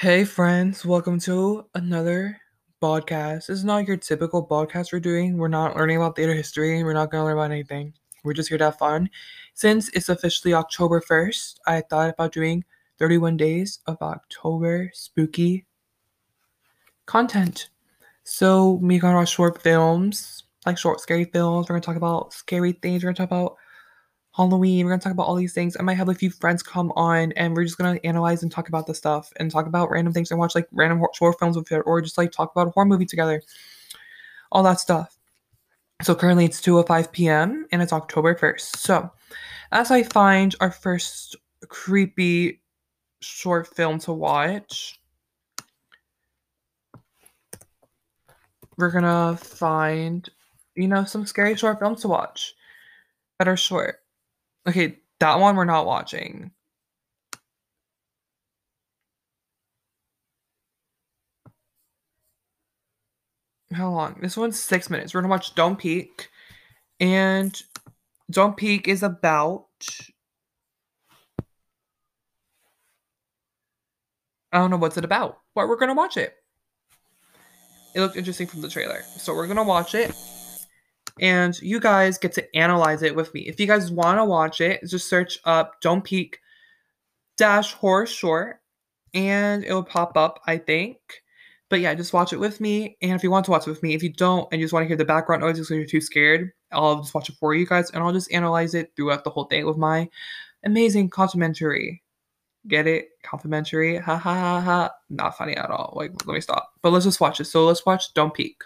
Hey friends, welcome to another podcast. This is not your typical podcast we're doing. We're not learning about theater history. We're not going to learn about anything. We're just here to have fun. Since it's officially October 1st, I thought about doing 31 days of October spooky content. So we're going to watch short films, like short scary films. We're going to talk about scary things. We're going to talk about Halloween. We're going to talk about all these things. I might have a few friends come on and we're just going to analyze and talk about the stuff and talk about random things and watch like random short films with it, or just like talk about a horror movie together. All that stuff. So currently it's 2:05 p.m. and it's October 1st. So as I find our first creepy short film to watch, we're going to find, some scary short films to watch that are short. Okay, that one we're not watching. How long? This one's 6 minutes. We're gonna watch Don't Peek. And Don't Peek is about... I don't know what's it about, but we're gonna watch it. It looked interesting from the trailer. So we're gonna watch it. And you guys get to analyze it with me. If you guys want to watch it, just search up Don't Peek -horror short. And it'll pop up, I think. But yeah, just watch it with me. And if you want to watch it with me, if you don't and you just want to hear the background noises because you're too scared, I'll just watch it for you guys. And I'll just analyze it throughout the whole thing with my amazing complimentary. Get it? Complimentary. Ha ha ha ha. Not funny at all. Like, let me stop. But let's just watch it. So let's watch Don't Peek.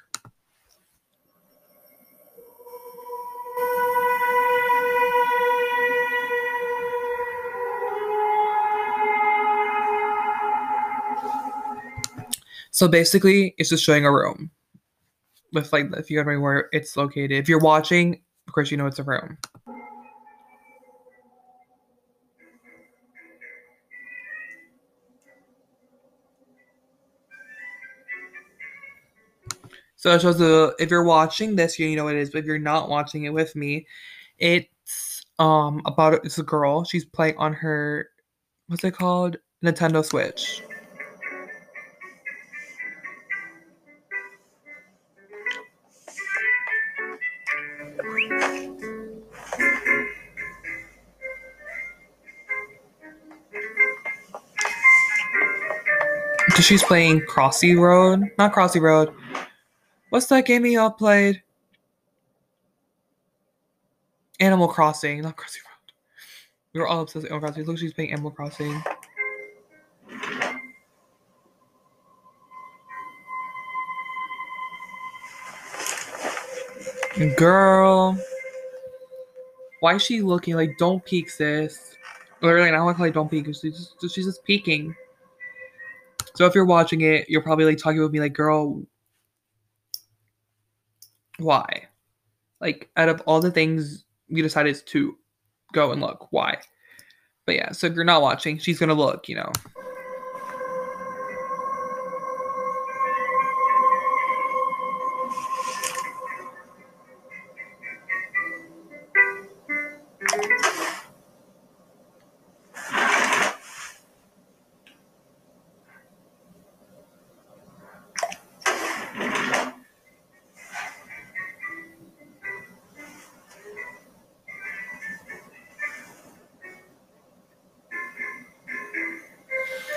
So basically, it's just showing a room with, like, if you remember where it's located. If you're watching, of course, you know it's a room. So it shows the, if you're watching this, you know what it is. But if you're not watching it with me, it's about, it's a girl. She's playing on her, what's it called? Nintendo Switch. She's playing Crossy Road. Not Crossy Road. What's that game y'all played? Animal Crossing. Not Crossy Road. We were all obsessed with Animal Crossing. Look, she's playing Animal Crossing. Girl. Why is she looking? Like, don't peek, sis. Literally, and I don't want to call it Don't Peek. She's just peeking. So if you're watching it, you're probably, like, talking with me, like, girl, why? Like, out of all the things, you decided to go and look. Why? But yeah, so if you're not watching, she's gonna look,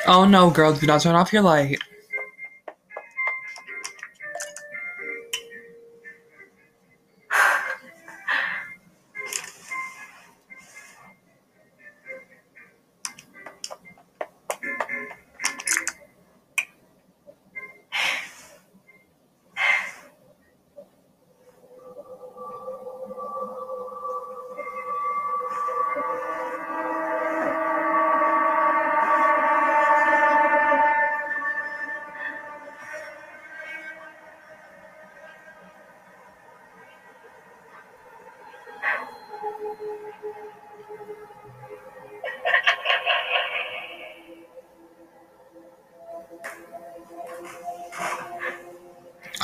Oh no, girl, do not turn off your light.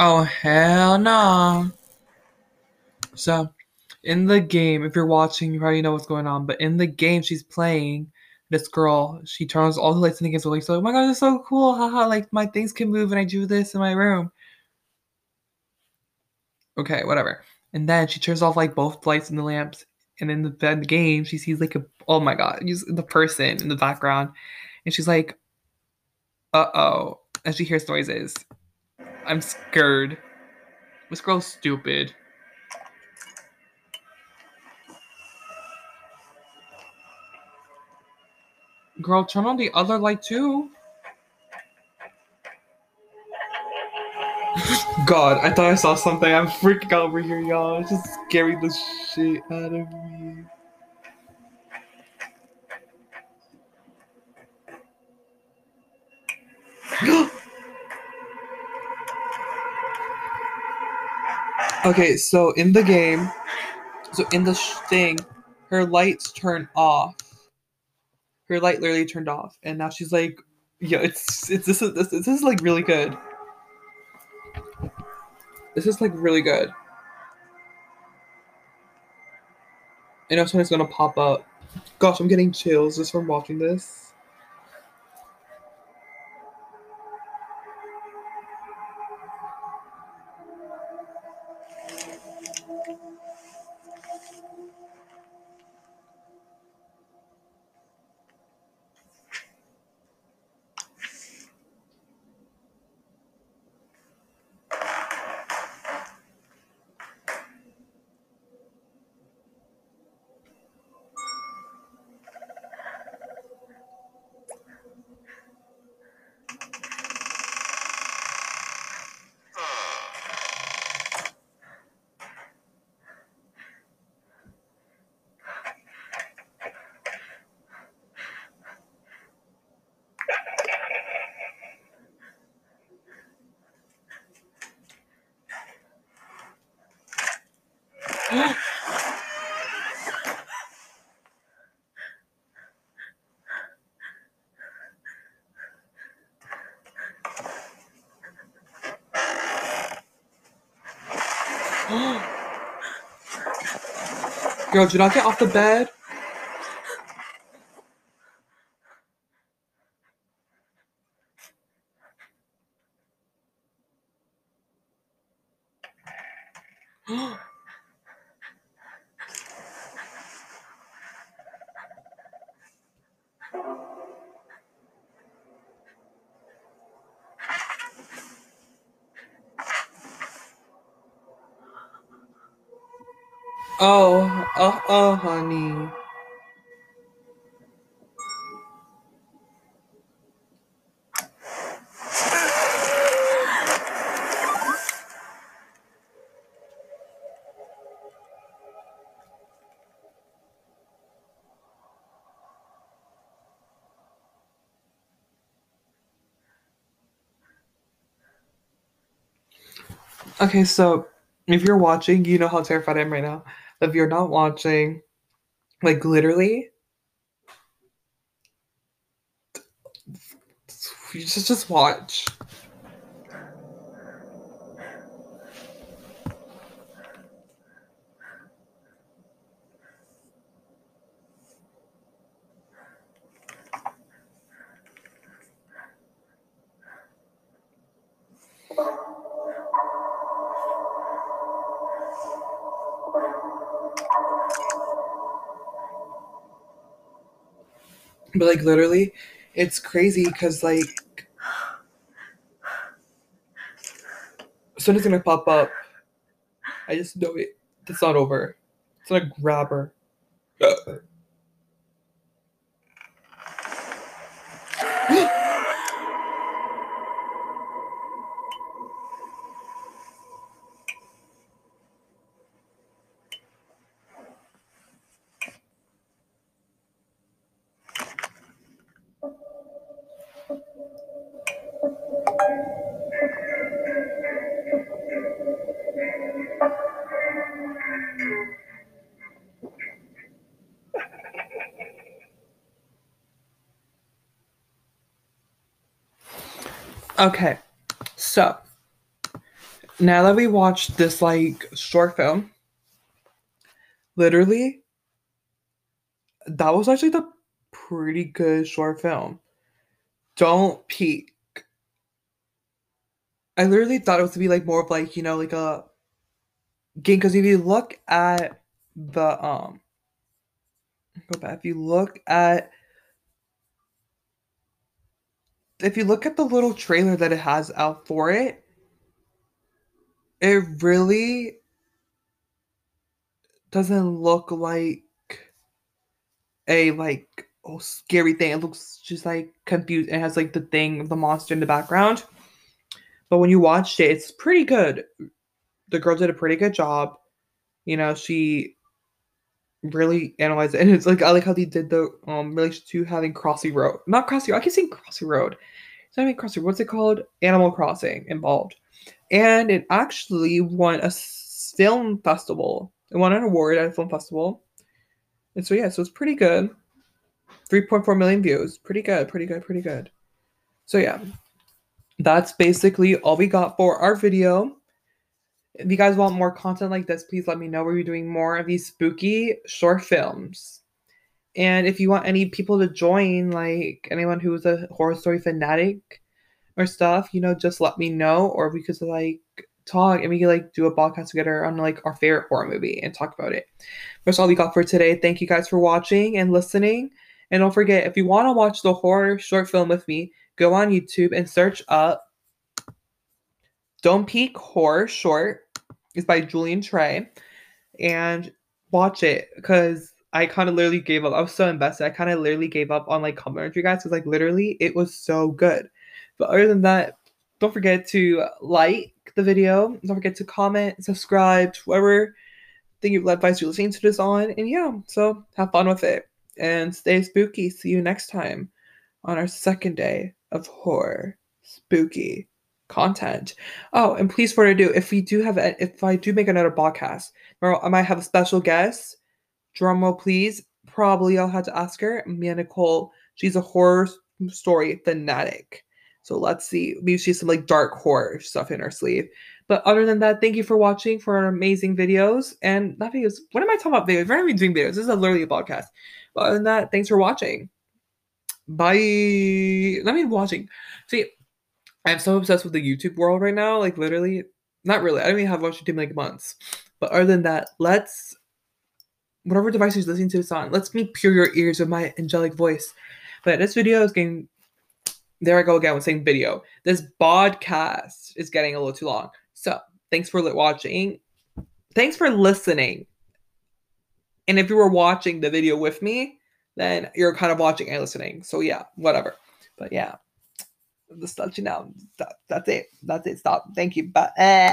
Oh, hell no. So, in the game, if you're watching, you probably know what's going on. But in the game, she's playing this girl, she turns all the lights in the game, so like, oh my god, it's so cool, haha, like my things can move and I do this in my room. Okay, whatever. And then she turns off like both lights and the lamps, and in the game she sees like a, oh my god, the person in the background, and she's like, uh-oh, and she hears noises. I'm scared. This girl's stupid. Girl, turn on the other light too. God, I thought I saw something. I'm freaking out over here, y'all. It's just scaring the shit out of me. Okay, so in the game, so in the thing, her lights turn off. Her light literally turned off, and now she's like, "Yo, this is like really good. This is like really good." I know something's gonna pop up. Gosh, I'm getting chills just from watching this. Girl, do not get off the bed. Oh, honey. Okay, so if you're watching, you know how terrified I am right now. If you're not watching, like literally, you just watch. But, like, literally, it's crazy because, like, something's gonna pop up. I just know it. It's not over. It's not a grabber. Okay, so now that we watched this like short film, literally, that was actually the pretty good short film. Don't Peek. I literally thought it was to be like more of like, you know, like a game, because if you look at the if you look at the little trailer that it has out for it, it really doesn't look like a like scary thing. It looks just like confused. It has like the thing, the monster in the background. But when you watched it, it's pretty good. The girl did a pretty good job. You know, she really analyzed it. And it's like, I like how they did the relation to having Crossy Road. Not Crossy Road. I keep saying Crossy Road. It's not even Crossy Road. What's it called? Animal Crossing involved. And it actually won a film festival. It won an award at a film festival. And so, yeah, so it's pretty good. 3.4 million views. Pretty good. Pretty good. Pretty good. So, yeah. That's basically all we got for our video. If you guys want more content like this, please let me know. We'll be doing more of these spooky short films. And if you want any people to join, like anyone who is a horror story fanatic or stuff, you know, just let me know. Or we could like talk and we could like do a podcast together on like our favorite horror movie and talk about it. That's all we got for today. Thank you guys for watching and listening. And don't forget, if you want to watch the horror short film with me, go on YouTube and search up Don't Peek Horror Short. It's by Julian Trey. And watch it, because I kind of literally gave up. I was so invested. I kind of literally gave up on like commentary, guys, because like literally it was so good. But other than that, don't forget to like the video. Don't forget to comment, subscribe, whatever thing you've advice you're listening to this on. And yeah, so have fun with it. And stay spooky. See you next time on our second day of horror spooky content. Oh, and please for to do, if I do make another podcast, I might have a special guest. Drum roll, please. Probably I'll have to ask her. Mia Nicole, she's a horror story fanatic. So let's see. Maybe she's some like dark horror stuff in her sleeve. But other than that, thank you for watching for our amazing videos. And not videos. What am I talking about? Videos? We're not even doing videos. This is literally a podcast. But other than that, thanks for watching. Bye. I mean, watching. See, I'm so obsessed with the YouTube world right now. Like, literally, not really. I don't even have watched YouTube in like months. But other than that, let's, whatever device you're listening to this on, let's make pure your ears with my angelic voice. But this video is getting, there I go again with saying video. This podcast is getting a little too long. So, thanks for watching. Thanks for listening. And if you were watching the video with me, then you're kind of watching and listening. So yeah, whatever. But yeah, I'm just let you know. That's it. That's it. Stop. Thank you. Bye.